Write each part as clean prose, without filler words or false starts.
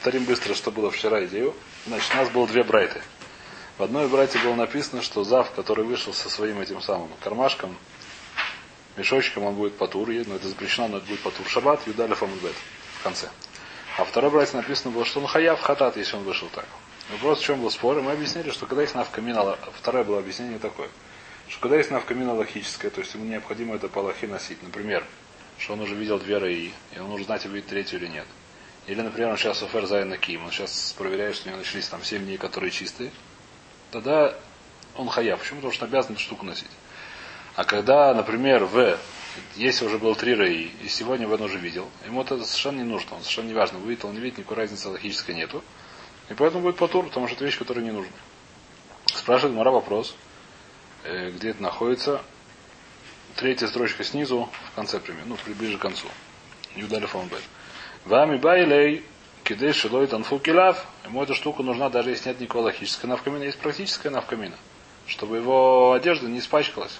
Повторим быстро, что было вчера идею. Значит, у нас было две брайты. В одной брайте было написано, что Зав, который вышел со своим этим самым кармашком, мешочком, он будет патур. Но это запрещено, но это будет патур. Шаббат, Юдаль, Фамбет. В конце. А второй брайте написано было, что он хаяв хатат, если он вышел так. Вопрос, в чем был спор? И мы объяснили, что когда есть навка мина, второе было объяснение такое, что когда есть навка мина логическая, то есть ему необходимо это по лохе носить. Например, что он уже видел две раи, и он уже знать, увидит третью или нет. Или, например, он сейчас суфер зайн наким, он сейчас проверяет, что у него начались там 7 дней, которые чистые. Тогда он хаяв. Почему? Потому что он обязан эту штуку носить. А когда, например, если уже было 3 раи, и сегодня он уже видел, ему это совершенно не нужно, он совершенно не важно, увидел, он не видит, никакой разницы логической нету. И поэтому будет потур, потому что это вещь, которая не нужна. Спрашивает Мара вопрос, где это находится. Третья строчка снизу, в конце примерно, ближе к концу. Юдаль Фонбет. Вами байлей, кидей шилой танфу килав. Ему эта штука нужна, даже если нет никакой логической навкамина. Есть практическая навкамина, чтобы его одежда не испачкалась.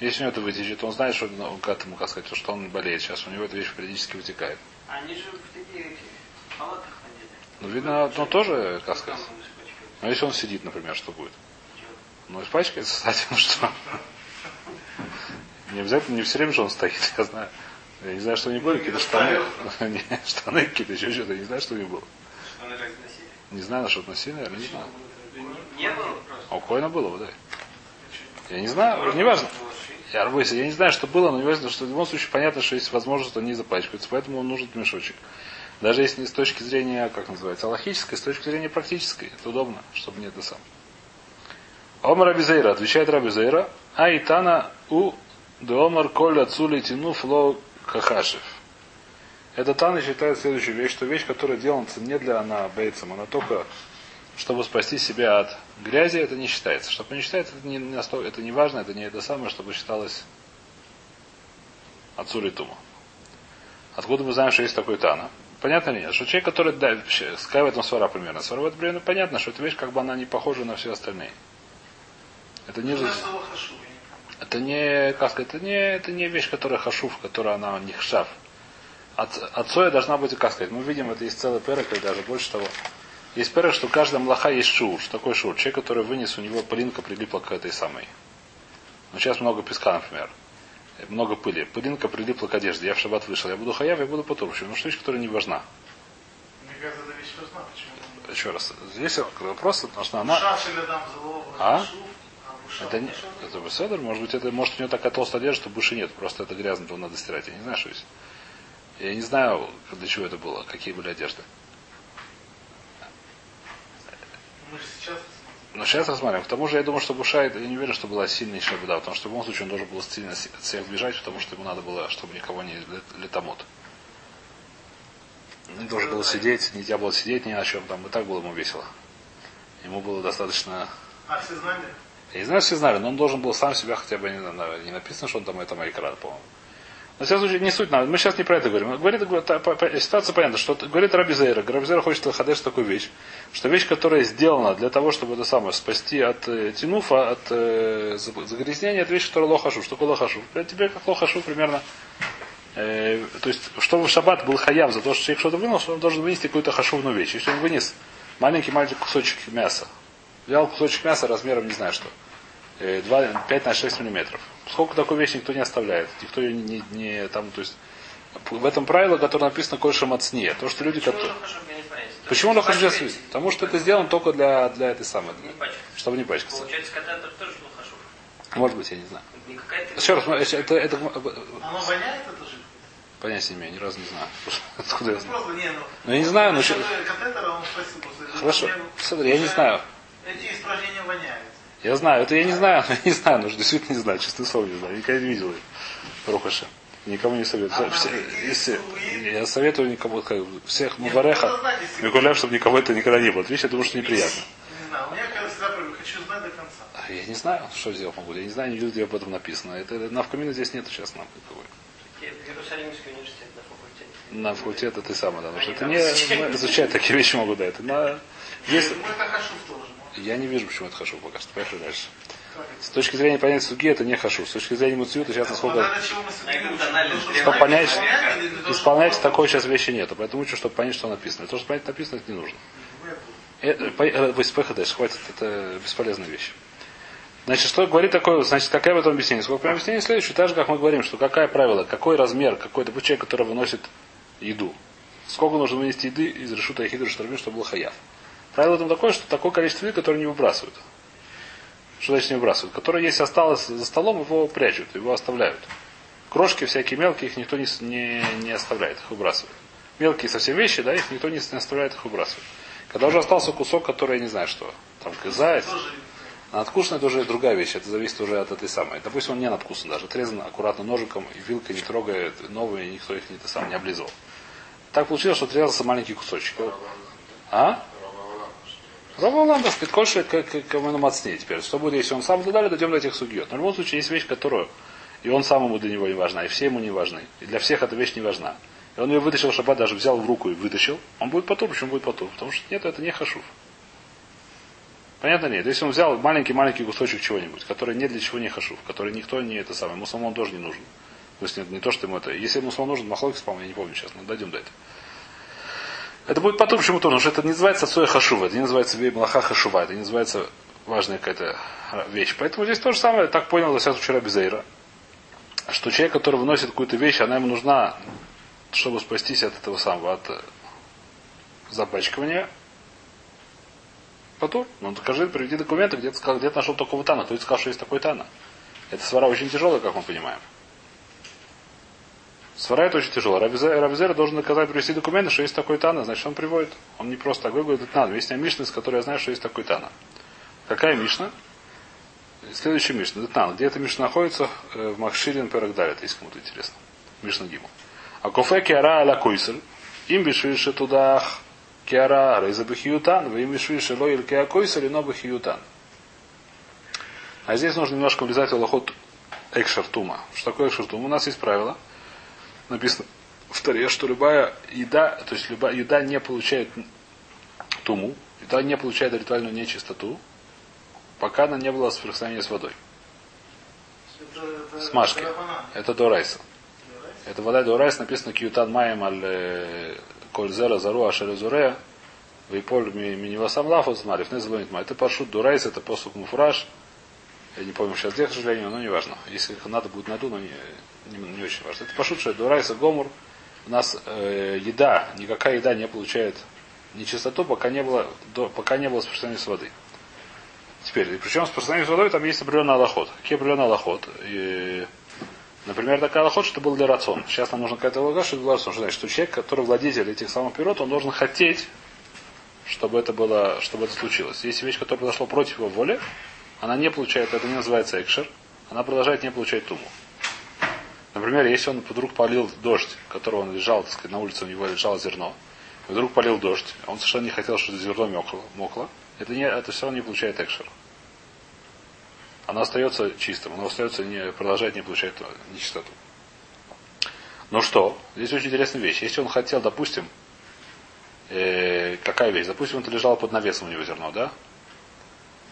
Если у него это вытечет, он знает, что он, как ему сказать, что он болеет сейчас, у него эта вещь периодически вытекает. Они же в таких халатах. Ну, видно, он тоже, как сказать. Но если он сидит, например, что будет? Ну, испачкается, кстати, ну что? Не обязательно, не все время же он стоит, я знаю. Я не знаю, что у него были, какие-то штаны какие-то, еще что-то, я не знаю, что у него было. Штаны как носили? Не знаю, на что относили, наверное, не знаю. Не было просто? А у Коэна было, вот да. Я не знаю, неважно. Я не знаю, что было, но неважно, что в любом случае понятно, что есть возможность, что они запачкаются, поэтому он нужен мешочек. Даже если не с точки зрения, как называется, логической, с точки зрения практической. Это удобно, чтобы не это сам. Омар Раби Зейра. Отвечает Раби Зейра. Айтана у де омар коля цули тяну фло кахашев. Это Тана считает следующую вещь, что вещь, которая делается не для она бейцем, она только, чтобы спасти себя от грязи, это не считается. Чтобы не считается, это не важно, это не это самое, чтобы считалось от цули тума. Откуда мы знаем, что есть такой Тана? Понятно ли нет? Что человек, который, да, скай в этом свара примерно. Свара в это время, понятно, что эта вещь, как бы она не похожа на все остальные. Это не жизнь. Это не, как сказать, это не вещь, которая хашув, которая она не хшав. От соя должна быть, как сказать, мы видим, это есть целый перек, или даже больше того. Есть перек, что у каждого млаха есть шур. Что такое шур? Человек, который вынес, у него пылинка прилипла к этой самой. Ну, сейчас много песка, например. Много пыли. Пылинка прилипла к одежде. Я в шаббат вышел. Я буду хаяв, я буду потур. Потому что вещь, которая не важна. Мне кажется, эта вещь важна. Почему? Еще раз. Здесь вопрос, потому что она... Это беседер? Может быть, это может у нее такая толстая одежда, что буши нет. Просто это грязно, то надо стирать. Я не знаю, что есть. Я не знаю, для чего это было. Какие были одежды. Мы же сейчас... Но сейчас рассмотрим. К тому же я думаю, что Буша, я не уверен, что была сильная шабада, потому что в любом случае он должен был сильно от всех бежать, потому что ему надо было, чтобы никого не летомот. Не должен был сидеть, нельзя было сидеть ни на чем, там и так было ему весело. Ему было достаточно... А все знали? Я не знаю, все знали, но он должен был сам себя хотя бы, не написано, что он там это Майкрат, по-моему. Но сейчас не суть, мы сейчас не про это говорим. Говорит, ситуация понятна, что говорит Раби Зейра. Раби Зейра хочет ходить такую вещь, что вещь, которая сделана для того, чтобы это самое спасти от тянуфа, от загрязнения, это вещь, которая лохашу. Что такое лохашу? Тебе как лохашу примерно. То есть, чтобы шаббат был хаяв за то, что человек что-то вынес, он должен вынести какую-то хашувную вещь. Если он вынес маленький кусочек мяса, взял кусочек мяса размером не знаю что. 5 на 6 миллиметров. Сколько такой вещи никто не оставляет. Никто ее не там, то есть в этом правило, которое написано кое-что от сне. То, что люди, которые... Почему лохаш без связи? Потому что это сделано только для этой самой. Чтобы не пачкаться. Получается, когда это тоже лохашов. Может быть, я не знаю. Еще раз, это... Оно воняет, это же? Понятия не имею, ни разу не знаю. Откуда я знаю? Ну я не знаю, но... Хорошо. Смотри, я не знаю. Эти испражнения воняют. Я знаю, это я не знаю, но действительно не знаю, честное слово не знаю, никогда не видел их, Рухаша, никому не советую. Я советую никому, всех мубареха, Микуляев, чтобы никого это никогда не было. Видишь, я думаю, что неприятно. Не знаю, у меня кажется, я хочу знать до конца. Я не знаю, что сделать могу, я не знаю, не видел, где об этом написано. Это навкамина здесь нету сейчас нам какой. Иерусалимский университет на факультете. На факультет это ты сам, да, потому что это не изучать такие вещи могу, да, это на... Мы это хочу тоже. Я не вижу, почему это хорошо пока что. Поехали дальше. С точки зрения понятия суги это не хашу. С точки зрения муцию, сейчас насколько... Чтобы понять, исполнять такой сейчас вещи нету. Поэтому учу, чтобы понять, что написано. А то, что понять написано, это не нужно. Хватит, это бесполезная вещь. Значит, что говорит такое, значит, какая в этом объяснение? Сколько прям объяснение следующее, так же, как мы говорим, что какое правило, какой размер, какой-то человек, который выносит еду. Сколько нужно вынести еды из решута и хидры штормин, чтобы был хаяв. Правило там такое, что такое количество еды, которое не выбрасывают. Что значит не выбрасывают? Которое есть осталось за столом, его прячут, его оставляют. Крошки всякие мелкие, их никто не оставляет, их выбрасывают. Мелкие совсем вещи, да, их никто не оставляет, их выбрасывают. Когда уже остался кусок, который я не знаю что, там кызает, надкусанное это уже другая вещь, это зависит уже от этой самой. Допустим, он не надкусан даже, отрезан аккуратно ножиком, и вилкой не трогает, новые, никто их не облизывал. Так получилось, что отрезался маленький кусочек. А? Раваланда, спидкоши, это как мацнее теперь. Что будет, если он сам додали, дойдем до этих судьет. Но в любом случае есть вещь, которую и он сам ему для него не важна, и все ему не важны. И для всех эта вещь не важна. И он ее вытащил в шаббат, даже взял в руку и вытащил. Он будет потур, почему будет потур? Потому что нет, это не хашув. Понятно нет. Если он взял маленький кусочек чего-нибудь, который ни для чего не хашув, который никто не это самое, мусульман тоже не нужен. То есть не то, что ему это. Если мусульман нужен, махлок исполнил, я не помню сейчас, но дойдем до этого. Это будет потом, почему то, потому что это не называется соя хашува, это не называется беймлаха хашува, это не называется важная какая-то вещь. Поэтому здесь то же самое, так понял сейчас вчера Раби Зейра, что человек, который выносит какую-то вещь, она ему нужна, чтобы спастись от этого самого, от запачкивания. Потом, ну докажи, приведи документы, где-то нашел такого тана, кто-то сказал, что есть такой тана. Эта свара очень тяжелая, как мы понимаем. Свара это очень тяжело. Раби Зейра должен доказать, привести документы, что есть такой тана, значит он приводит. Он не просто так говорит, это надо. Есть у меня мишна, из которой я знаю, что есть такой тана. Какая мишна? Следующая мишна. Детнан. Где эта мишна находится? В Махширин Перагдале, если кому-то интересно. Мишна Гимл. А кофе киара аля койсель. Им бешвиши тудах киара рейза бахиютан. Вы им бешвиши лоиль киа койсель, но бахиютан. А здесь нужно немножко влезать в лохот экшартума. Что такое экшартум? У нас есть правило. Написано в Торе, что любая еда, то есть любая еда не получает туму, еда не получает ритуальную нечистоту, пока она не была в соприкосновении с водой. С машки. Это дорайса. Это вода дорайса, написано кьютан маем аль кользера зару ашерезурея, вейполь минивасам лафос малиф, не звонит май. Это паршут дорайса, это посук муфраж. Я не помню сейчас где, к сожалению, но не важно. Если надо будет найду, но не очень важно. Это пошут, что это дурайса, гомур. У нас еда, никакая еда не получает нечистоту, пока не было соприкосновения с водой. Теперь, причем соприкосновение с водой там есть определенный алахот. Какие определенный алахот? Например, такой алахот, что был для рацион. Сейчас нам нужно какая-то алахот, что это был рацион. Что значит, что человек, который владетель этих самых пирот, он должен хотеть, чтобы это случилось. Если вещь, которая произошла против его воли, она не получает, это не называется экшер, она продолжает не получать туму. Например, если он вдруг полил дождь, которого он лежал, так сказать, на улице у него лежало зерно, вдруг полил дождь, он совершенно не хотел, чтобы зерно мокло, это все равно не получает экшер. Оно остается чистым, оно остается продолжает не получать нечистоту. Ну что, здесь очень интересная вещь. Если он хотел, допустим, какая вещь? Допустим, это лежало под навесом у него зерно, да?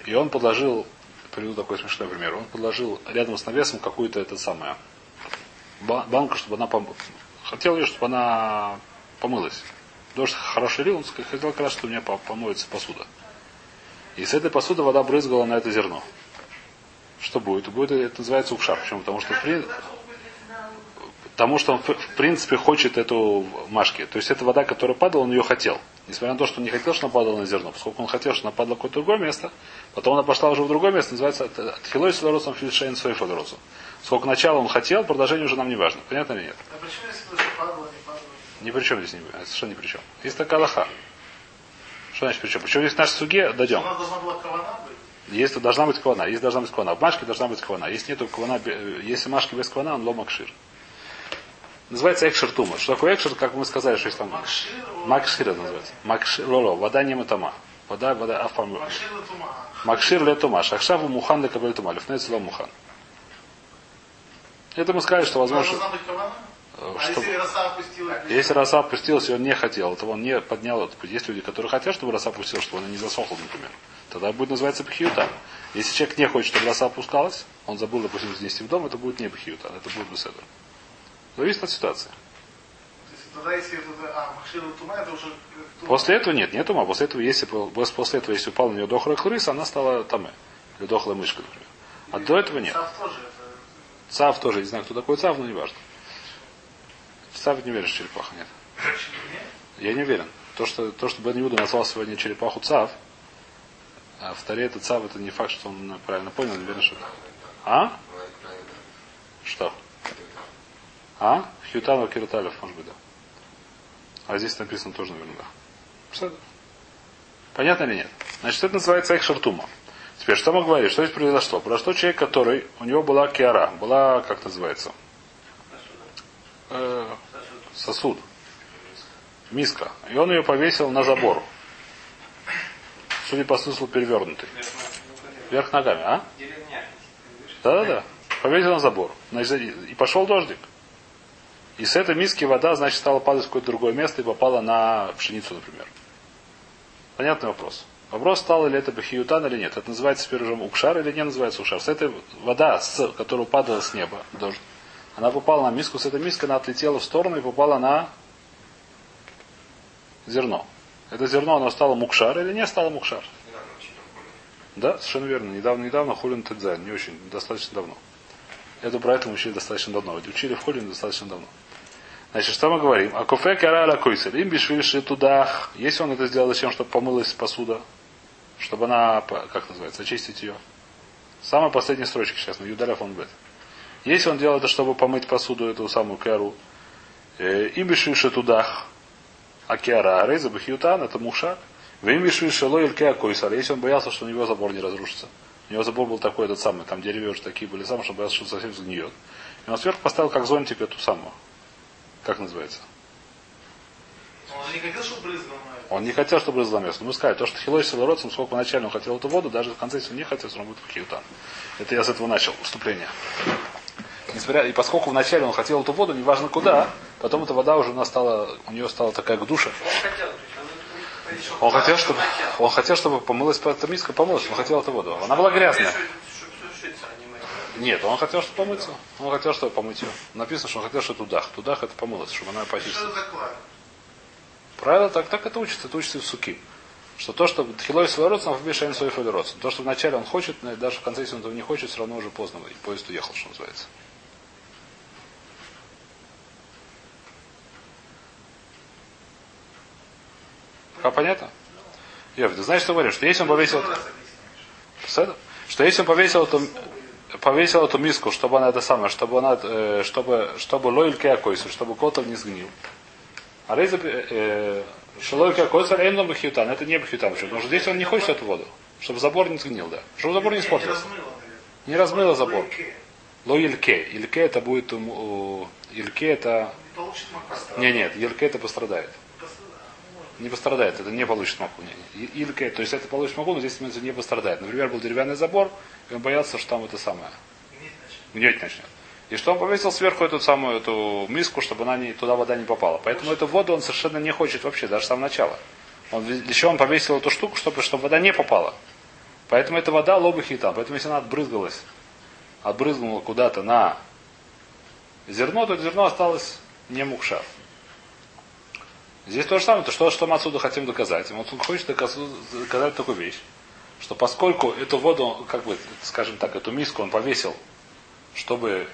И он подложил. Приведу такой смешной пример. Он подложил рядом с навесом какую-то банку, чтобы она помылась. Хотел ее, чтобы она помылась. Дождь хороший лил, он хотел как раз, чтобы у меня помоется посуда. И с этой посуды вода брызгала на это зерно. Что будет? Будет это называется укшар. Почему? Потому что он в принципе хочет эту машки. То есть эта вода, которая падала, он ее хотел. Несмотря на то, что он не хотел, что она падала на зерно. Поскольку он хотел, что она падала в какое-то другое место, потом она пошла уже в другое место, называется «Тхилой сладоросом фильшейн свой фадоросом». Сколько начала он хотел, продолжение уже нам не важно. Понятно или нет? А при чем, если уже падало, не падало? Ни при чем здесь, совершенно ни при чем. Есть такая лоха. Что значит при чем? Причем здесь в нашей суге дойдем. Она должна была кавана быть? Если должна быть кавана. Если должна быть кавана. В машке должна быть кавана. Если нету кавана, если машки без кавана, он ломакшир. Называется экшер тума. Что такое экшер, как мы сказали, что есть там макшир это называется. Макшир лоло. Вода не матама. Вода афам. Макшир ле тума. Шахшаву мухан ле кабель тума. Лифнецло мухан. Это мы сказали, что возможно. чтобы... если роса опустилась? Если роса опустилась, и он не хотел, то он не поднял. Есть люди, которые хотят, чтобы роса опустилась, чтобы она не засохла, например. Тогда будет называться бхиюта. Если человек не хочет, чтобы роса опускалась, он забыл, допустим, занести в дом, это будет не бхиюта, это будет беседа. Зависит от ситуации. Тогда, если махшила тума, это уже... После этого нет ума. После этого, если упала на нее дохлая крыса, она стала тамэ. Или дохлая мышка, например. А до этого нет. Цав тоже это... Цав тоже. Не знаю, кто такой цав, но не важно. В цав не веришь, черепаха нет. Я не уверен. То, что Бен-Йехуда назвал сегодня черепаху цав, а в Торе это цав, это не факт, что он правильно понял, не веришь. А? Что? А? Хьютан Кирталев, может быть, да. А здесь написано тоже, наверное, да. Понятно или нет? Значит, это называется их шартума. Теперь, что мы говорим? Что здесь произошло? Произошло человек, который... У него была киара. Была, как называется? Сосуд. Миска. И он ее повесил на забор. Судя по смыслу, перевернутый. Вверх ногами, а? Да. Повесил на забор. Значит, и пошел дождик. И с этой миски вода, значит, стала падать в какое-то другое место и попала на пшеницу, например. Понятный вопрос. Вопрос, стало ли это бахиютан или нет. Это называется теперь уже укшар или не называется укшар. С этой вода, которая падала с неба, дождь, она попала на миску. С этой миской она отлетела в сторону и попала на зерно. Это зерно, оно стало мукшар или не стало мукшар? Да, совершенно верно. Недавно Хулин Тедзайн. Не очень, достаточно давно. Эту проект мы учили достаточно давно. Учили в Хулин достаточно давно. Значит, что мы говорим? Акуфе кара аля койсель. Им бишвиши туда. Если он это сделал, зачем? Чтобы помылась посуда. Чтобы она, как называется, очистить ее. Самая последняя строчка сейчас на Юдаля фон Бет. Если он делал это, чтобы помыть посуду, эту самую киару, им бишвиши туда. А киара арейза бахиютан, это муша. Им бишвиши лоэль киа койсель. Если он боялся, что у него забор не разрушится. У него забор был такой, этот самый, там деревья уже такие были, сам, что боялся, что совсем сгниет. И он сверху поставил как зонтик эту самую. Как называется? Он не хотел, чтобы брызгал на это. Он не хотел, чтобы брызгал на место. Мы сказали, то, что Хилой Силородцем, сколько вначале он хотел эту воду, даже в конце, если он не хотел, он будет в Хиютан. Это я с этого начал вступление. И поскольку вначале он хотел эту воду, неважно куда, потом эта вода уже у нее стала такая к душе. Он хотел, чтобы помылась миска, помылась, он хотел эту воду. Она была грязная. Нет, он хотел, чтобы помыться. Он хотел, чтобы помыть ее. Написано, что он хотел, чтобы тудах. Тудах это помылось, чтобы она почистила. Что такое? Правило так это учится. Это учится в суки. Что то, что тхилой своротцем, в бешаем своих родородцев. То, что вначале он хочет, даже в конце, если он этого не хочет, все равно уже поздно. И поезд уехал, что называется. Пока понятно? Ты знаешь, что говорю? Что если он повесил... Что если он повесил, то... Повесил эту миску, чтобы она это самое, чтобы лойль кеакойсер, чтобы котов не сгнил. А рейза лойль кеакойсер эндом бахьютан, это не бахьютан, потому что здесь он не хочет эту воду, чтобы забор не сгнил, да. Чтобы забор не испортился. Не размыло забор. Лойль ке. Ильке это будет... Ильке это... Нет, ильке это пострадает. Не пострадает, это не получит маку. Ильке, то есть это получит маку, но здесь имеется не пострадает. Например, был деревянный забор, и он боялся, что там это самое. Гнить начнет. И что он повесил сверху эту миску, чтобы она туда вода не попала. Поэтому эту воду он совершенно не хочет вообще, даже с самого начала. Еще он повесил эту штуку, чтобы вода не попала. Поэтому эта вода лобы хитала. Поэтому если она отбрызгнула куда-то на зерно, то это зерно осталось не мукшав. Здесь то же самое, то что мы отсюда хотим доказать. Он хочет доказать такую вещь, что поскольку эту воду, как бы, скажем так, эту миску он повесил, чтобы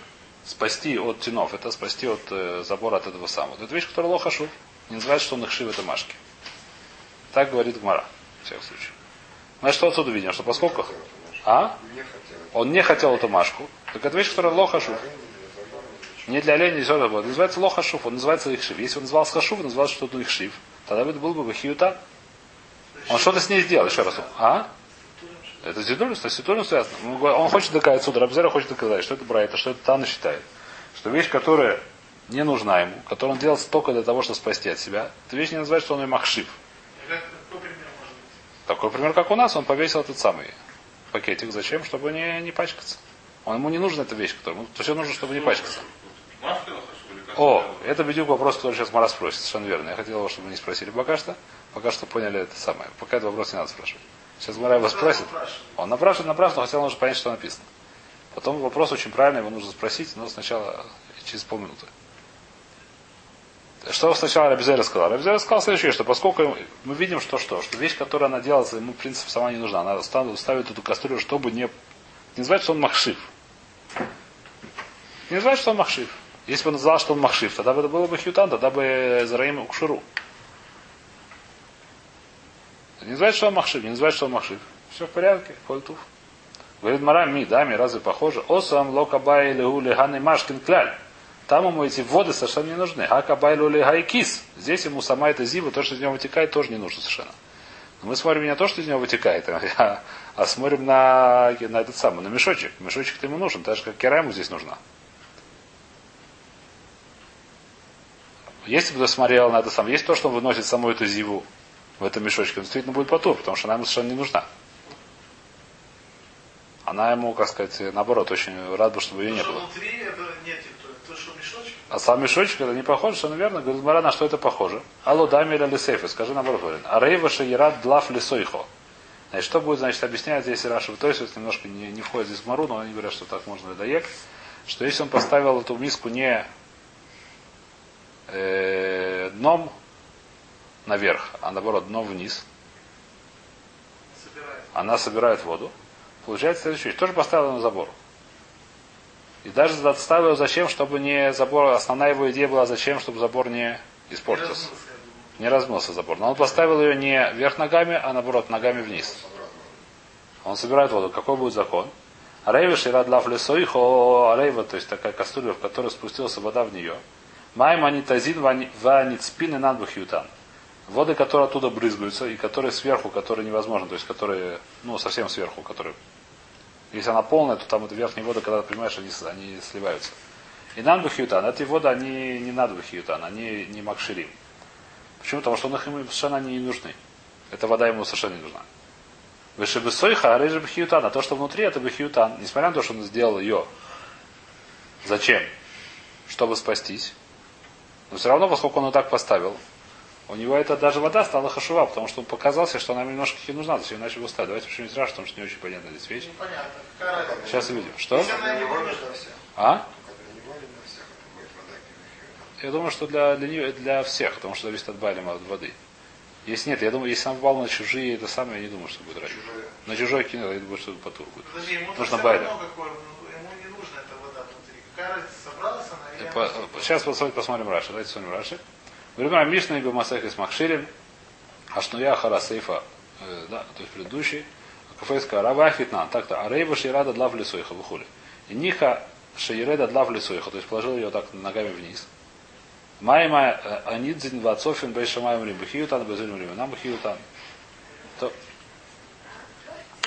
спасти от тинов, это спасти от забора от этого самого. Это вещь, которая лохашу, не называется, что он их шив это машки. Так говорит Гмара, в всяком случае. Значит, что отсюда видим, что поскольку он не хотел эту машку, так это вещь, которая лохашу. Не для оленей, все это было. Он называется лохашуф, он называется ихшив. Если он назывался хашуф, он назывался что-то ихшив. Тогда это был бы бахиюта. Он что-то с ней сделал, еще раз. Это с Зидурим связано. Он хочет доказать суд, Раби Зейра хочет доказать, что это брайта, что это Тана считает. Что вещь, которая не нужна ему, которую он делал только для того, чтобы спасти от себя, эта вещь не называется, что он ее махшив. Такой пример, как у нас, он повесил этот самый пакетик. Зачем? Чтобы не пачкаться. Ему не нужна эта вещь, которая... То есть ему нужно, чтобы не пачкаться. Машка лохашу или как? О, это бедюк вопрос, который сейчас Мара спросит. Совершенно верно. Я хотел, чтобы вы не спросили пока что поняли это самое. Пока этот вопрос не надо спрашивать. Сейчас Мара его спросит. Он напрашивает, но хотя нужно понять, что написано. Потом вопрос очень правильный, его нужно спросить, но сначала через полминуты. Что сначала Раби Зейра сказал? Раби Зейра сказал следующее, что поскольку мы видим, что вещь, которую она делается, ему в принципе сама не нужна. Она ставит эту кастрюлю, чтобы не назвать, что он махшив. Не назвать, что он махшив. Если бы он назвал, что он махшив, тогда бы это было бы хьютан, тогда бы зараим укширу. Не назвать, что он махшив, не назвать, что он махшив. Все в порядке, кольтуф. Говорит Маран, ми, разве похоже? Осам локабай легу леганы машкин кляль. Там ему эти воды совершенно не нужны. Хакабайлю лигайкис. Здесь ему сама эта зиба, то, что из него вытекает, тоже не нужно совершенно. Но мы смотрим не на то, что из него вытекает, а смотрим на этот самый, на мешочек. Мешочек-то ему нужен, так же, как кера ему здесь нужна. Если бы ты смотрел на это сам, есть то, что он выносит саму эту зиву в этом мешочке, он действительно будет потур, потому что она ему совершенно не нужна. Она ему, как сказать, наоборот, очень рада, чтобы ее не было. А сам мешочек, это не похоже, что, наверное, говорит Мара, на что это похоже? Алло, дами или сейфы, скажи наоборот, говорит. Арейва шаерат длав лисойхо. Значит, что будет, значит, объясняет здесь Раши, то есть немножко не входит здесь в Мару, но они говорят, что так можно доехать, что если он поставил эту миску не дном наверх, а наоборот дном вниз, она собирает воду, получается следующее, тоже поставил на забор. И даже заставил зачем, чтобы не забор, основная его идея была зачем, чтобы забор не испортился. Не размылся забор. Но он поставил ее не вверх ногами, а наоборот, ногами вниз. Он собирает воду. Какой будет закон? Арейвиш и радлав лесоихо арейва, то есть такая кастрюля, в которой спустилась вода в нее. Майм анитазин ванитспин и надбахьютан. Воды, которые оттуда брызгаются, и которые сверху, которые невозможно, то есть которые, ну, совсем сверху, которые... Если она полная, то там это верхние воды, когда ты понимаешь, они сливаются. И надбахьютан. Эти воды, они не надбахьютан, они не макширим. Почему? Потому что он их ему совершенно не нужны. Эта вода ему совершенно не нужна. Вышебысойха, а рейже бахьютан. А то, что внутри, это бахьютан. Несмотря на то, что он сделал ее. Зачем? Чтобы спастись. Но все равно, поскольку он ее так поставил, у него это даже вода стала хашува, потому что он показался, что она немножко не нужна, зачем иначе его ставить. Давайте почему-нибудь Раши, потому что не очень понятна здесь вещь. Непонятно. Сейчас увидим. Что? А? Я думаю, что для нее это для всех, потому что зависит от байлема, от воды. Если нет, я думаю, если она попала на чужие, это самое, я не думаю, что будет разница. На чужое кино, я думаю, что по туру будет. Нужно байлем. Сейчас посмотрим Раши. Давайте посмотрим Раши. Говорим, Мишна и Бамасеха с Махширем, Ашнуя Харасейфа, да, то есть предыдущий, Кафейска Рабахитнан, так-то, Арейва Шейрада длав лисойха выхули. И Ниха Шейреда длав лисойха, то есть положил ее так ногами вниз. Майма Анидзин Вацофин Бейшамаем Рибахиютан, Безильм Риминам Бахиютан.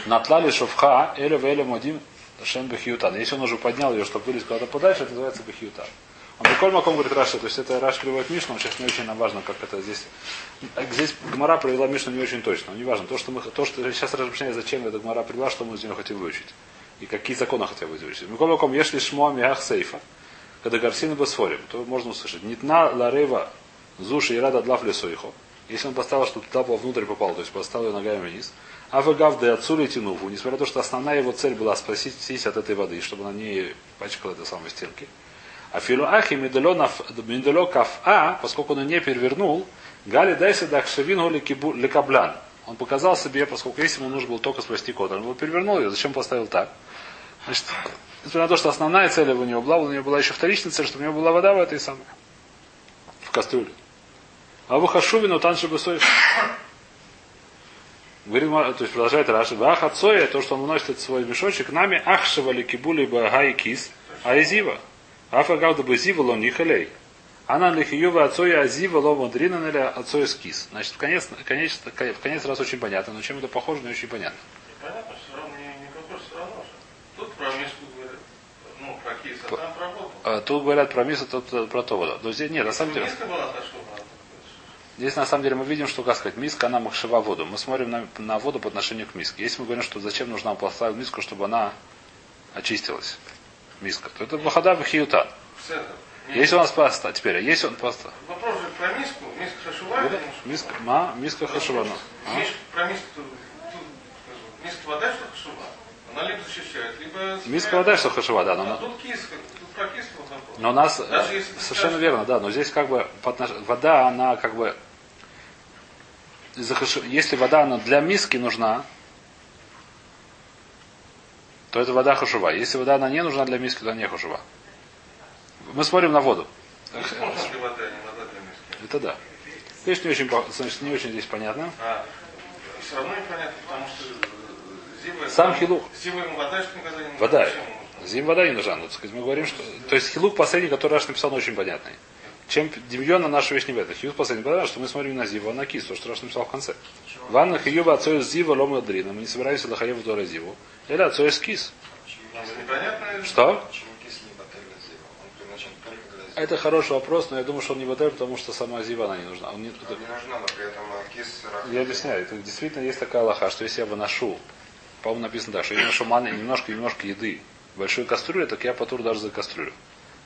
Натлали Шовха, Элев Элев Мадим Шем Бахиютан. Если он уже поднял ее, чтобы вылез куда-то подальше, это называется Бахиютан. Он Коль Маком говорит Раши, то есть это Раши приводит Мишну, но сейчас не очень нам важно, как это здесь. Здесь Гмара провела Мишну не очень точно, не важно. То, что сейчас разъясняет, зачем эта Гмара привела, что мы из нее хотим выучить. И какие законы хотим выучить. Коль Маком, если шмо миах сейфа, когда горсины босфорим, то можно услышать. Нитна ларева зуши и рада длав лесоихо. Если он поставил, чтобы туда внутрь попал, то есть поставил ее ногами вниз. А вегав де отсули тянуву, несмотря на то, что основная его цель была спастись от этой воды, чтобы она не пачкала этой самой стенки. А филуахи меделокав а, поскольку он не перевернул, гали дайся дахшевингу лекаблан. Он показал себе, поскольку если ему нужно было только спасти кота, он его перевернул ее, зачем поставил так? Значит, несмотря на то, что основная цель у него была еще вторичная цель, чтобы у него была вода в этой самой, в кастрюле. А вухашувину танши бысой. Говорит, то есть продолжает Раши, ах отцоя, то, что он вносит свой мешочек, нами ахшева лекибули багайкис, айзива. Афагавда бы зивало не халей. Она лихиюва отцоя азивало мудрина или отцоя скис. Значит, в конец раз очень понятно, но чем это похоже, не очень понятно. Понятно, все равно не вопрос, все равно. Тут про миску говорят, ну, про кис, а там про воду. Тут говорят про миску, тут про то воду. Но здесь нет, на самом деле. Миска была хорошо. Здесь на самом деле мы видим, что, как сказать, миска, она махшива воду. Мы смотрим на воду по отношению к миске. Если мы говорим, что зачем нужно поставить миску, чтобы она очистилась. Миска. То это бахада бахиютан. Если он спаста, теперь, а если он паста? Вопрос же про миску, миску хашувана. Миска хашувана. Про миску, миска вода, что хашува, она либо защищает, либо... Миска вода, что хашува, да. А тут киска, тут про киску вопрос. Но у нас, совершенно верно, да, но здесь как бы вода, она как бы... Если вода, она для миски нужна, то это вода хашува. Если вода, она не нужна для миски, то не хашува. Мы смотрим на воду. Это да. Значит, не очень здесь понятно. Все равно непонятно, потому что сам хилук. Вода. Зим вода не нужна. Мы говорим, что... То есть хилук последний, который Раши написал, очень понятный. Чем Демьона наша вещь не в этом. Хилук последний, потому что мы смотрим на Зиву, а на кис, то, что Раши написал в конце. Ванна хиюба отцой Зива лома дрина. Мы не собираемся лохаеву тора Зиву. Или отцой кис. Что? Это хороший вопрос, но я думаю, что он не баталь, потому что сама зива она не нужна. Он не нужна, но при этом кис... Я объясняю. Это действительно есть такая алаха, что если я выношу, по-моему, написано так, что я выношу немножко еды в большую кастрюлю, так я потур даже за кастрюлю.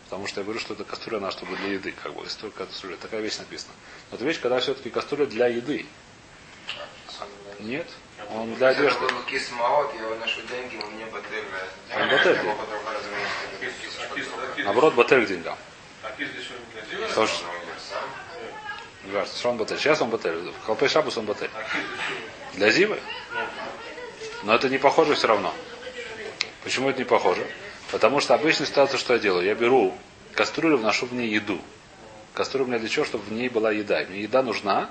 Потому что я говорю, что эта кастрюля, она чтобы для еды, как бы, если только кастрюля. Такая вещь написана. Но это вещь, когда все-таки кастрюля для еды. Нет. Он для одежды. Если был кис маот, я выношу деньги, у меня баталь. Он баталь деньги. Наоборот, баталь к деньгам. Что он баталь? Сейчас он баталь. В Халпей Шаббус он баталь. Для Зивы? Но это не похоже все равно. Почему это не похоже? Потому что обычная ситуация, что я делаю? Я беру кастрюлю, вношу в ней еду. Кастрюля у меня для чего? Чтобы в ней была еда. И мне еда нужна.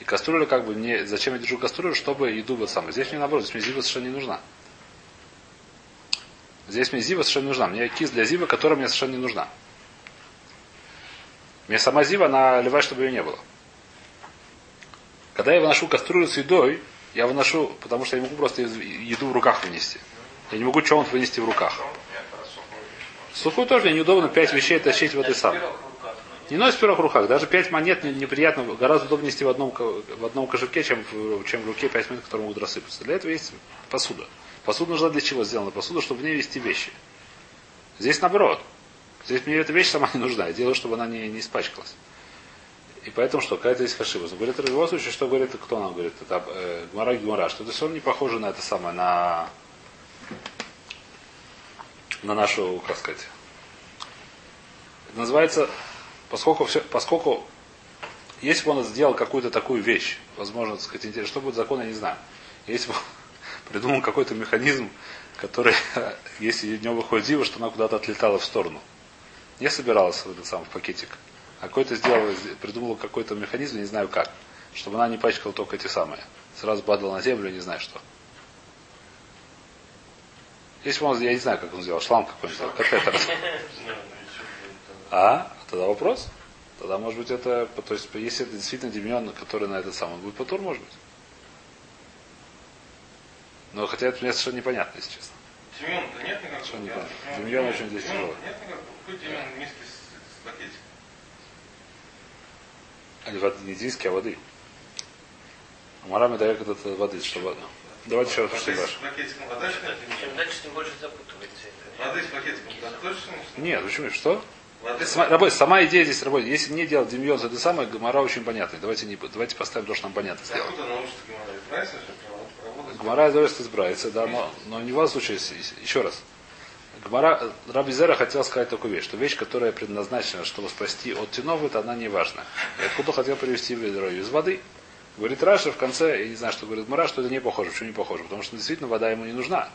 И кастрюля как бы мне... Зачем я держу кастрюлю? Чтобы еду вот самой. Здесь мне наоборот. Здесь мне Зива совершенно не нужна. Здесь мне Зива совершенно не нужна. Мне кис для Зивы, которая мне совершенно не нужна. Мне сама зива, она левая, чтобы ее не было. Когда я выношу кастрюлю с едой, я выношу, потому что я не могу просто еду в руках вынести. Я не могу чонт вынести в руках. Сухую тоже мне неудобно 5 вещей тащить в этой самой. Не носит в первых руках. Даже 5 монет неприятно, гораздо удобнее нести в одном кошельке, чем в руке 5 монет, которые могут рассыпаться. Для этого есть посуда. Посуда нужна для чего сделана? Посуда, чтобы в ней вести вещи. Здесь наоборот. Здесь мне эта вещь сама не нужна. Я делаю, чтобы она не испачкалась. И поэтому что? Какая-то есть хашива. Говорит, в любом случае, что говорит, кто нам говорит? Это Гмара, что это все не похоже на это самое, на нашу, как сказать. Это называется, поскольку если бы он сделал какую-то такую вещь, возможно, так сказать, интересно, что будет закон, я не знаю. Если бы он придумал какой-то механизм, который, если днем выходит зива, что она куда-то отлетала в сторону. Не собиралась в этот самый пакетик. А какой-то сделал, придумал какой-то механизм, не знаю как. Чтобы она не пачкала только эти самые. Сразу падала на землю, не знаю что. Если бы он, я не знаю, как он сделал, шланг какой-нибудь, катетер. А? Тогда вопрос? Тогда, может быть, это, то есть, если это действительно Демьон, который на этот самый, будет потур, может быть? Но хотя это мне совершенно непонятно, если честно. Демьон, да нет никакого. Демьон очень здесь тяжелый. Нет никакого. Какой Демьон в миске с пакетиком? Не диски, а воды. Омарами дает этот воды, чтобы одно. Давайте еще раз пошли дальше. Чем дальше, тем больше запутывается. Воды с пакетиком так точно? Нет, почему? Что? Сама идея здесь работает. Если не делать Демьон, то это самое, Гемара очень понятная. Давайте поставим то, что нам понятно сделать. Гемара избирается, да, но не в любом случае, еще раз. Гемара, Раби Зейра хотел сказать такую вещь, что вещь, которая предназначена, чтобы спасти от тиновит, она не важна. И откуда хотел привести ведро из воды. Говорит Раши в конце, я не знаю, что говорит Гемара, что это не похоже. Почему не похоже? Потому что действительно вода ему не нужна.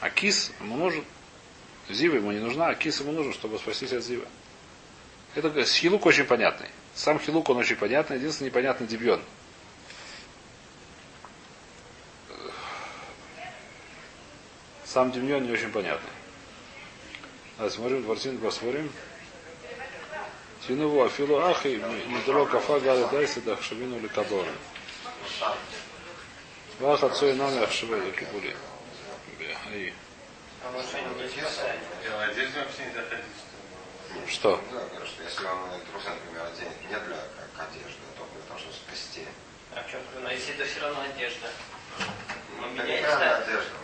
А кис ему нужен. Зива ему не нужна, а кис ему нужен, чтобы спастись от зива. Это хилук очень понятный. Сам хилук, он очень понятный. Единственное, непонятный дебьон. Сам Демьон не очень понятный. А смотрим, Вартин посмотрим. Тинуву афилу ахи, медро кафа гады дайсы дахшавину ликадоры. Вах отцой нами ахшаведу кипули. Что? Если он трусы, например, оденет не для как одежды, а только для того, чтобы спасти. А в чем проблема? Если это все равно одежда. Ну, меняется одежда.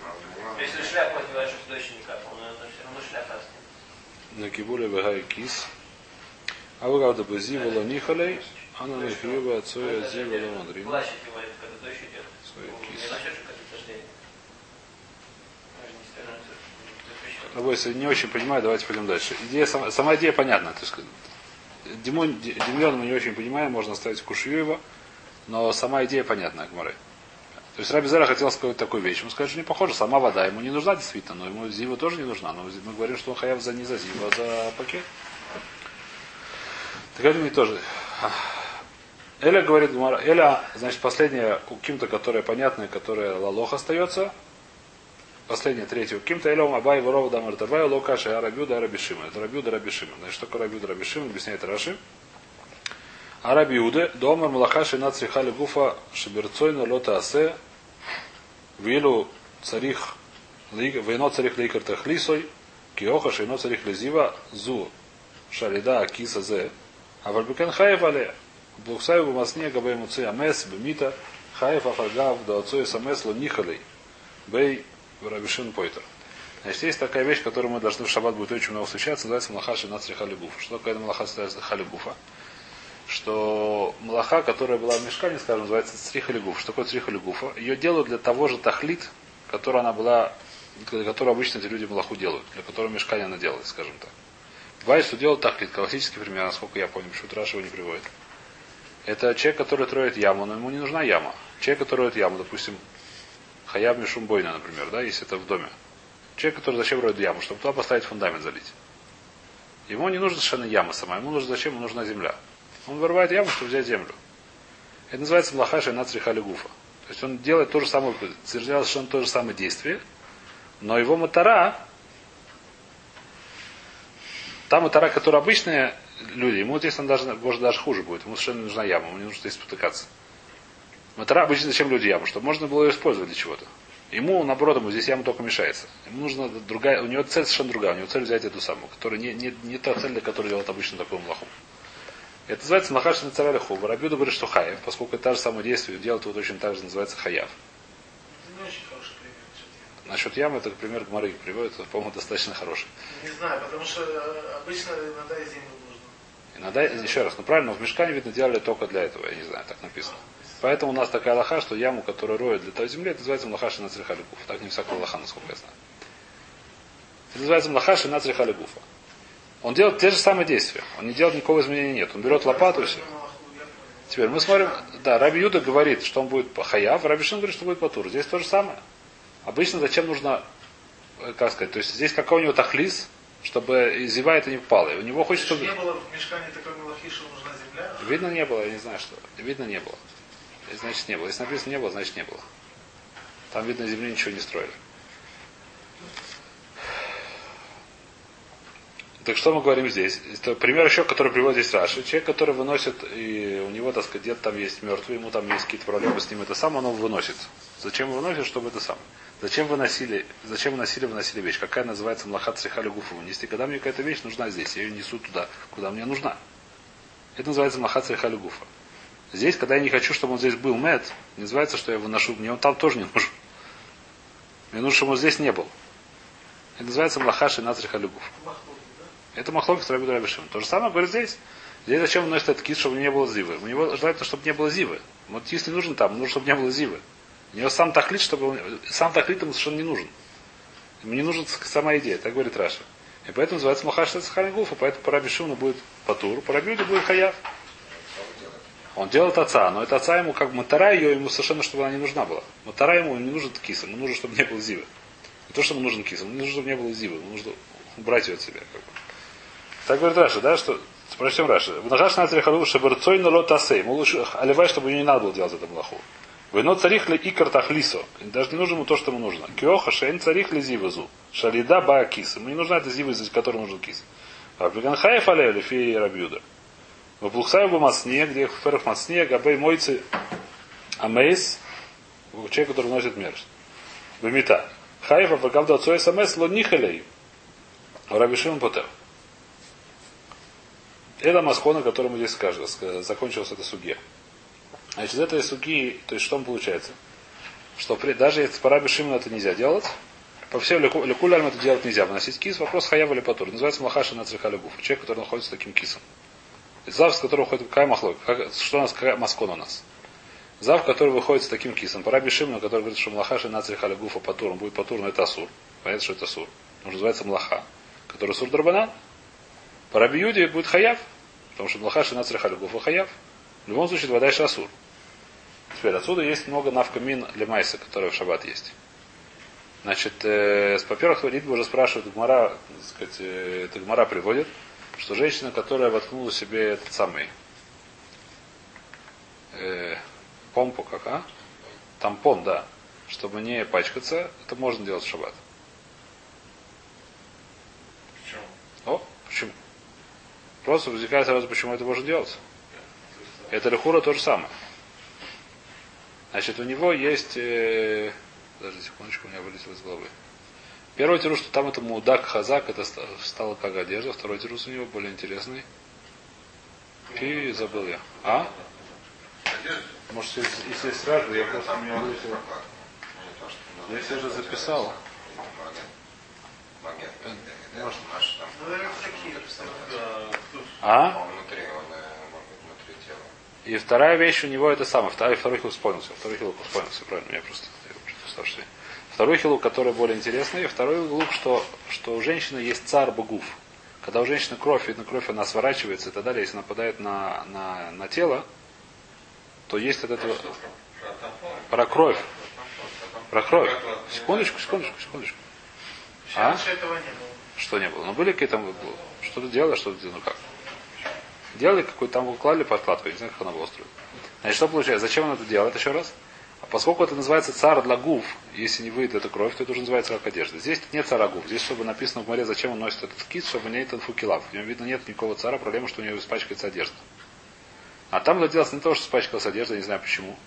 Если шляпу одеваешь в дочь никак, но это все равно шляпа останется. На кибуле бегай кис. А вы когда бы зивала нихалей, а на нихлюба отцоя зивала мандрин. Тобой, если не очень понимаю, давайте пойдем дальше. Идея, сама идея понятна. Демьон мы не очень понимаем, можно оставить Кушьюева, но сама идея понятна, Акмары. То есть Раби Зейра хотел сказать такую вещь. Ему сказали, что не похоже, сама вода ему не нужна действительно, но ему зива тоже не нужна. Но мы говорим, что он хаяв за не за зиву, а за пакет. Так это мне тоже. Эля говорит, Эля, значит, последняя у ким-то, которая понятная, которая лалох остается. Последняя, третья у ким-то. Эля умабай ворова дамар табай локаша а Рабби Йуда а Рабби Шимон. Это Рабби Йуда Рабби Шимон. Значит, только Рабби Йуда Рабби Шимон объясняет Раши. А Рабби Йуда домар малахаши на цвихали гуфа шиберцойна лота асе вилу царих вейно царих лейкартах лисой киоха шейно царих лизива зу шалида акиса зе. А вальбукен хаев але блуксаю бумасне габей муцей амес бемита хаев афагав до отцой самес лунихалей бей Рабби Шимон Пойтер. Значит, есть такая вещь, которую мы должны в шаббат будет очень много встречаться, называется млаха шенацри халибуфа. Что такое млаха халибуфа? Что млаха, которая была в мешкане, скажем, называется црихалибуф. Что такое црихалибуфа? Ее делают для того же тахлит, которая она была, для которой обычно эти люди млаху делают, для которой в мешкане она делает, скажем так. Бывает, что делают тахлит. Классический пример, насколько я помню, почему-то Раши его не приводит. Это человек, который троит яму, но ему не нужна яма. Человек, который роет яму, допустим, хаяв мишумбойна, например, да, если это в доме. Человек, который зачем роет яму, чтобы туда поставить фундамент залить. Ему не нужна совершенно яма сама, ему нужно зачем, ему нужна земля. Он вырывает яму, чтобы взять землю. Это называется млахаша на црихали гуфа. То есть он делает то же самое, совершает совершенно то же самое действие, но его матара, та матара, которая обычные люди, ему здесь он даже, может даже хуже будет, ему совершенно нужна яма, ему не нужно здесь спотыкаться. Матара обычно зачем люди яму? Чтобы можно было ее использовать для чего-то. Ему, наоборот, ему здесь яма только мешается. Ему нужна другая, у него цель совершенно другая, у него цель взять эту самую, которая не та цель, для которой делают обычно такую млаху. Это называется млахаш на царя лиху. Рабби Йуда говорит, что хаяв, поскольку это та же самое действие, делает его точно так же, называется хаяв. Не очень хороший пример. Насчет ямы, это пример Гмары приводит, по-моему, достаточно хороший. Не знаю, потому что обычно иногда и землю нужно. Иногда, еще раз, ну правильно, в мешкане, видно, делали только для этого, я не знаю, так написано. Поэтому у нас такая лоха, что яму, которую роют для той земли, это называется млахаши на црихалигуф. Так не всякая лоха, насколько я знаю. Это называется млахаши на црихалигуфа. Он делает те же самые действия. Он не делает никакого изменения, нет. Он берет лопату и все. Теперь мы смотрим, да, Рабби Йуда говорит, что он будет хаяв, Рабби Шимон говорит, что будет патур. Здесь то же самое. Обычно зачем нужно, как сказать, то есть здесь какой у него тахлис, чтобы зива это не впало. И у него хочется... Не было в мешкане такой млахи, что нужна земля? Видно не было, я не знаю что. Видно не было. Значит, не было. Если написано не было, значит, не было. Там, видно, земли ничего не строили. Так что мы говорим здесь? Это пример еще, который приводит здесь Раши. Человек, который выносит, и у него, так сказать, где-то там есть мертвый, ему там есть какие-то проблемы с ним, это сам, оно выносит. Зачем выносит, чтобы это сам? Зачем выносили вещь? Какая называется млахат срихали гуфу? Нести, когда мне какая-то вещь нужна здесь, я ее несу туда, куда мне нужна. Это называется млахат срихали гуфа. Здесь, когда я не хочу, чтобы он здесь был мэт, не называется, что я выношу. Мне он там тоже не нужен. Мне нужно, чтобы он здесь не был. Это называется млахаши нацриха любов. Это махлокис Рабби Йуда Рабби Шимон. То же самое говорит здесь. Здесь зачем выносит этот кис, чтобы не было зивы? У него желательно, чтобы не было зивы. Вот кис не нужен там, нужно, чтобы не было зивы. У него сам тахлит, чтобы он... сам тахлит ему совершенно не нужен. Ему не нужна сама идея, так говорит Раши. И поэтому называется млахаши нацриха любов. И поэтому по Рабби Шимону будет патур, по Рабби Йуде будет хаяв. Он делает отца, но это отца ему как матара ее, ему совершенно, чтобы она не нужна была. Матара ему не нужен киса, ему нужно, чтобы не было зивы. Не то, что ему нужен киса, ему нужно, чтобы не было зивы, ему нужно убрать ее от себя. Как бы. Так говорит Раши, да, что, прочтем Раши. «Внажаш на царихалу шаберцой на лот асе». Ему лучше оливай, чтобы ему не надо было делать это млаху. «Войно царихли икар тахлисо». Даже не нужно ему то, что ему нужно. «Киоха шейн царихли зивызу». «Шалида ба кис». Ему не нужна эта зива, из-за которой нужен кис. «Рабиканхаев аля лифей Рабби Йуда». Воплухсаева масне, где ферх масне, габей мойцы амейс, человек, который вносит мерз. Бемита. Хаева вагавда отцой смс лонихалей. Рабби Шимон Потер. Это масхона, которому здесь закончилась эта сугья. Значит, из этой суги, то есть что получается? Что даже если по Рабби Шимону это нельзя делать, по всем лекулям это делать нельзя. Вносить кис, вопрос хаява или патур. Называется млахаша на црихалигуф. Человек, который находится таким кисом. Зав, с которого выходит какая махлок? Что у нас, какая маскона у нас? Зав, который выходит с таким кисом. По Рабби Шимону, который говорит, что млаха шейнацри халя гуфа патур. Он будет патур, но это асур. Понятно, что это асур. Он называется млаха, который сур драбанан. По Рабби Юде будет хаяв, потому что млаха шейнацри халя гуфа хаяв. В любом случае, вода еще асур. Теперь отсюда есть много навкамин для майса, которые в шаббат есть. Значит, во-первых, Ридва уже спрашивает, Гмара, так сказать, это Гмара приводит, что женщина, которая воткнула себе этот самый помпу, как, тампон, да, чтобы не пачкаться, это можно делать в шаббат. Почему? О, почему? Просто возникает сразу, почему это можно делать. Это лихура то же самое. Значит, у него есть... Подожди секундочку, у меня вылетело из головы. Первый тирус, что там это мудак хазак, это стало как одежда. Второй тирус у него более интересный. И забыл я. А? Может, если сразу, я просто у меня вылетело. Я все же записал. Может, а? И вторая вещь у него это самое. Второй хилл вспомнился. Правильно, я просто... Второй хилук, который более интересный, второй лук, что у женщины есть цар богов. Когда у женщины кровь, видно, кровь она сворачивается и так далее, если нападает на тело, то есть от этого... Про кровь. Секундочку. А? Что не было? Ну были какие-то... Что-то делали, ну как? Делали какую-то там клали подкладку, я не знаю, как она была устроена. Значит, что получается? Зачем он это делает еще раз? Поскольку это называется цар лагув, если не выйдет эта кровь, то это уже называется как одежда. Здесь нет цара гув. Здесь, чтобы написано в море, зачем он носит этот кис, чтобы не танфукилав. В нем, видно, нет никакого цара, проблема, что у него испачкается одежда. А там делается не то, что испачкалась одежда, я не знаю почему.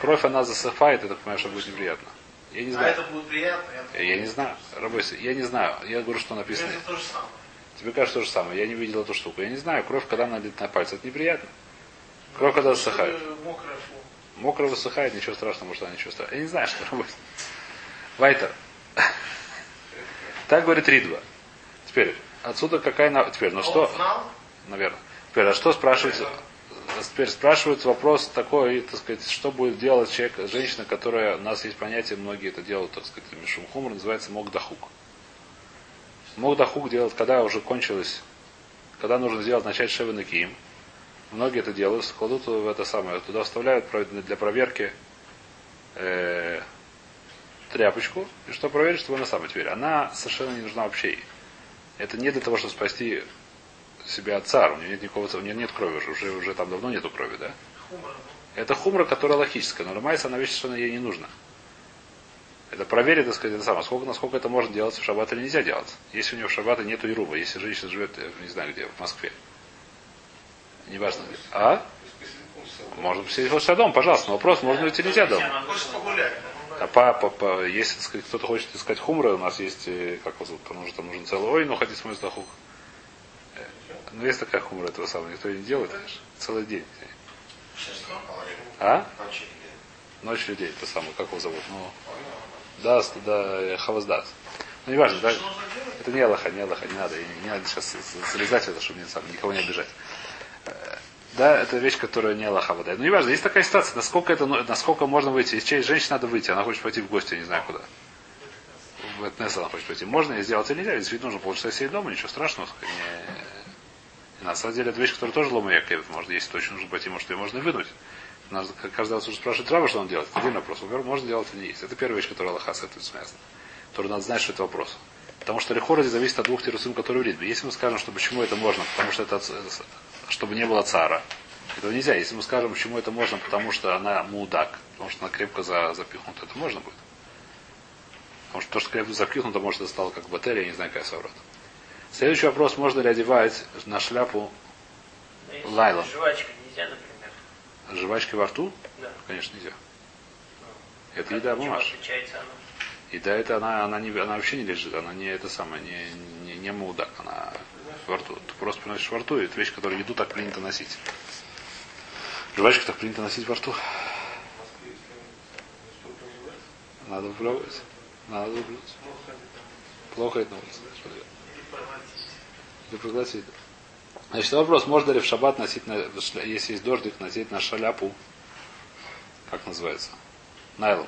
Кровь, она засыхает, это, понимаешь, что будет неприятно. Я не знаю. А это будет приятно? Я не знаю. Рабойся, я не знаю. Я говорю, что написано. Это то же самое. Тебе кажется то же самое. Я не видел эту штуку. Я не знаю. Кровь, когда она летит на пальце, это неприятно. Кровь, когда засыхает. Мокро высыхает, ничего страшного, может она ничего страшного. Я не знаю, что работает. Вайтер. Так говорит Ридва. Теперь, отсюда какая... Теперь, ну что... Наверное. Теперь, а что спрашивается? Теперь спрашивается вопрос такой, так сказать, что будет делать человек, женщина, которая... У нас есть понятие, многие это делают, так сказать, мишумхумр, называется мокдахук. Мокдахук делают, когда уже кончилось... Когда нужно сделать, начать шевен и киим. Многие это делают, кладут в это самое, туда вставляют для проверки тряпочку, и что проверить, что вы на самой дверь. Она совершенно не нужна вообще ей. Это не для того, чтобы спасти себя от цара. У нее нет никакого цара, у нее нет крови уже там давно нету крови, да? Хумра. Это хумра, которая логическая, но ломается она вещь, что ей не нужна. Это проверить, так сказать, это самое, насколько это можно делать в шаббат или нельзя делать. Если у нее в шаббат нету ируба, если женщина живет, не знаю где, в Москве. Неважно. А? Можно посидеть в садом, пожалуйста. Но вопрос, можно ли нельзя дома? А если, так сказать, кто-то хочет искать хумры, у нас есть, как вас зовут, потому что там нужен целый ой, ну ходи с моей стахух. Ну есть такая хумра этого самого, никто ее не делает, конечно. Целый день. А? Ночь людей, это самое, как его зовут? Ну, даст, да, хаваздат. Ну неважно, да? Это не Аллаха, не надо. Не надо сейчас срезать это, чтобы никого не обижать. Да, это вещь, которая не Аллаха выдает. Ну, неважно, есть такая ситуация, насколько можно выйти. Если женщина надо выйти, она хочет пойти в гости, я не знаю куда. В Этнес она хочет пойти. Можно ей сделать или нельзя, ведь нужно полчаса сидеть дома, ничего страшного. На самом деле, это вещь, которая тоже ломаякает. Может, если точно нужно пойти, может, ее можно вынуть. Надо каждый раз уже спрашивать раба, что он делает. Это один вопрос. Например, можно делать или не есть. Это первая вещь, которая Аллаха с этим связана. Которую надо знать, что это вопрос. Потому что лихора здесь зависит от двух тирусим, которые в ритме. Если мы скажем, что почему это можно, потому что это... Чтобы не было цара. Этого нельзя. Если мы скажем, почему это можно, потому что она мудак, потому что она крепко запихнута, это можно будет. Потому что то, что крепко запихнуто, может, это стало как батарея, я не знаю, какая соврат. Следующий вопрос, можно ли одевать на шляпу лайлом? Жвачкой нельзя, например. Жвачкой во рту? Да. Конечно, нельзя. Но это еда, бумаж. Еда, это она вообще не лежит, она не это самое, не мудак, она... Во рту. Ты просто приносишь во рту, и это вещь, которую еду так принято носить. Жвачку так принято носить во рту. Надо выплевывать. Надо выплевывать. Плохо это на улице. Или проглотить. Значит, вопрос, можно ли в шаббат носить, если есть дождик, носить на шаляпу, как называется, найлон,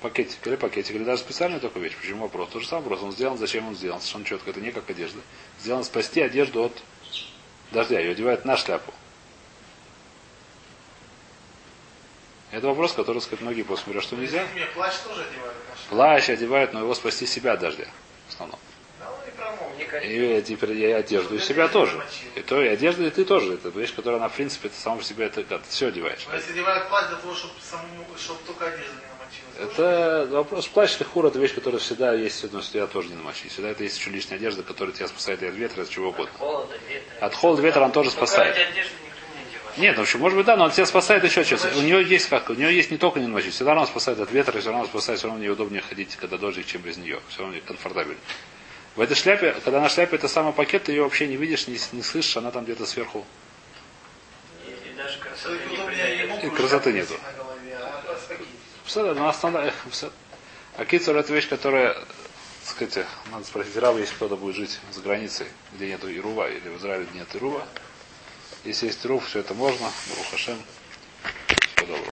пакетик, или даже специальную такую вещь. Почему вопрос? Тот же самый вопрос, он сделан, зачем он сделан, совершенно четко, это не как одежда. Сделано спасти одежду от дождя, ее одевают на шляпу. Это вопрос, который, так сказать, многие просто говорят, что нельзя. Плащ тоже одевают. Плащ одевают, но его спасти себя от дождя, в основном. И теперь я одежду, и себя тоже. И то и одежда, и ты тоже. Это вещь, которая, она, в принципе, ты сам в себе это все одеваешь. Но если одевают плащ для того, чтобы только одежда не намочилась. Это вопрос. Плащ лихур, это вещь, которая всегда есть, но всегда тоже не намочить. Всегда это есть еще лишняя одежда, которая тебя спасает и от ветра, и от чего угодно. От холода, ветра он тоже спасает. Нет, в общем, может быть, да, но он тебя спасает еще что-то. У нее есть как-то, у нее есть не только не ночью, всегда равно спасает от ветра, и все равно спасает, все равно неудобнее ходить, когда дождик, чем без нее. Все равно комфортабельно. В этой шляпе, когда на шляпе это самый пакет, ты ее вообще не видишь, не слышишь, она там где-то сверху. И даже красоты, и красоты нету. А кицур это вещь, которая, так сказать, надо спросить Рава, если кто-то будет жить за границей, где нету Ирува, или в Израиле нет Ирува. Если есть руф, все это можно. Барух Хашем. Всего доброго.